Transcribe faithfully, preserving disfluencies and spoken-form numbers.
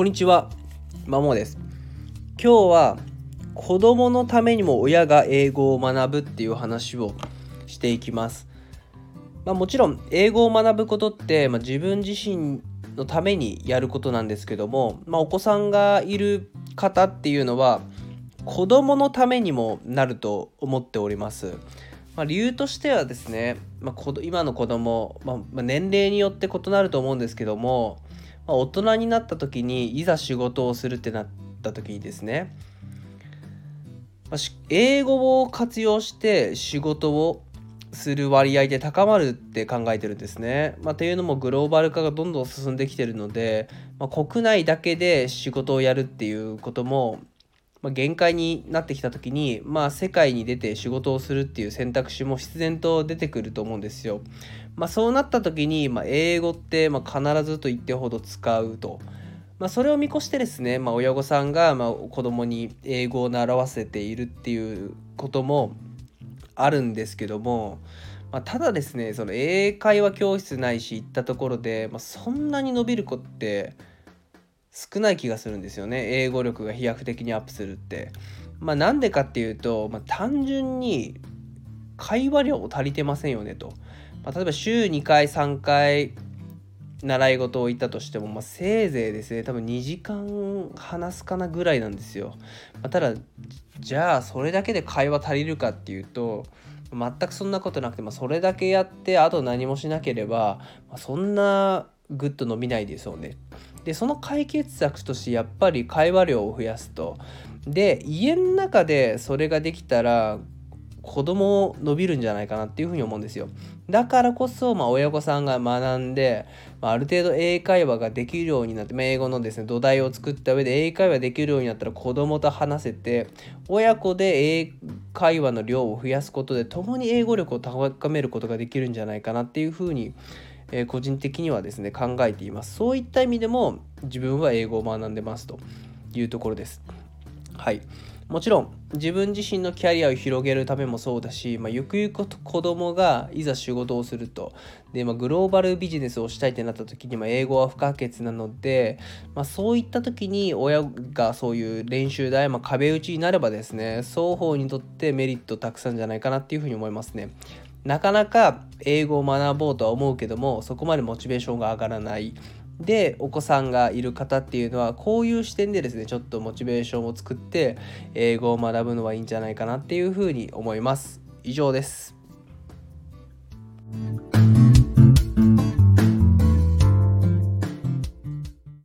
こんにちは、マモです。今日は子供のためにも親が英語を学ぶっていう話をしていきます。まあ、もちろん英語を学ぶことって、まあ、自分自身のためにやることなんですけども、まあ、お子さんがいる方っていうのは子供のためにもなると思っております。まあ、理由としてはですね、まあ、今の子供、まあ、年齢によって異なると思うんですけども、まあ、大人になった時にいざ仕事をするってなった時にですね、まあ、英語を活用して仕事をする割合で高まるって考えてるんですね。まあ、というのもグローバル化がどんどん進んできてるので、まあ、国内だけで仕事をやるっていうことも限界になってきた時に、まあ、世界に出て仕事をするっていう選択肢も必然と出てくると思うんですよ。まあ、そうなった時に、まあ、英語ってまあ必ずと言ってほど使うと、まあ、それを見越してですね、まあ、親御さんがまあ子供に英語を習わせているっていうこともあるんですけども、まあ、ただですね、その英会話教室ないし行ったところで、まあ、そんなに伸びる子って少ない気がするんですよね。英語力が飛躍的にアップするって、まあ、なんでかっていうと、まあ、単純に会話量足りてませんよねと、まあ、例えば週にかいさんかい習い事を行ったとしても、まあ、せいぜいですね多分にじかん話すかなぐらいなんですよ。まあ、ただじゃあそれだけで会話足りるかっていうと全くそんなことなくて、まあ、それだけやってあと何もしなければ、まあ、そんなグッと伸びないでしょうね。でその解決策としてやっぱり会話量を増やすと。で家の中でそれができたら子供伸びるんじゃないかなっていうふうに思うんですよ。だからこそ、まあ、親御さんが学んで、まあ、ある程度英会話ができるようになって、まあ、英語のですね土台を作った上で英会話できるようになったら子供と話せて親子で英会話の量を増やすことで共に英語力を高めることができるんじゃないかなっていうふうにえー、個人的にはですね考えています。そういった意味でも自分は英語を学んでますというところです。はい、もちろん自分自身のキャリアを広げるためもそうだし、まあ、ゆくゆく子供がいざ仕事をするとで、まあ、グローバルビジネスをしたいってなった時に、まあ、英語は不可欠なので、まあ、そういった時に親がそういう練習台、まあ、壁打ちになればですね双方にとってメリットたくさんじゃないかなっていうふうに思いますね。なかなか英語を学ぼうとは思うけどもそこまでモチベーションが上がらないでお子さんがいる方っていうのはこういう視点でですねちょっとモチベーションを作って英語を学ぶのはいいんじゃないかなっていうふうに思います。以上です。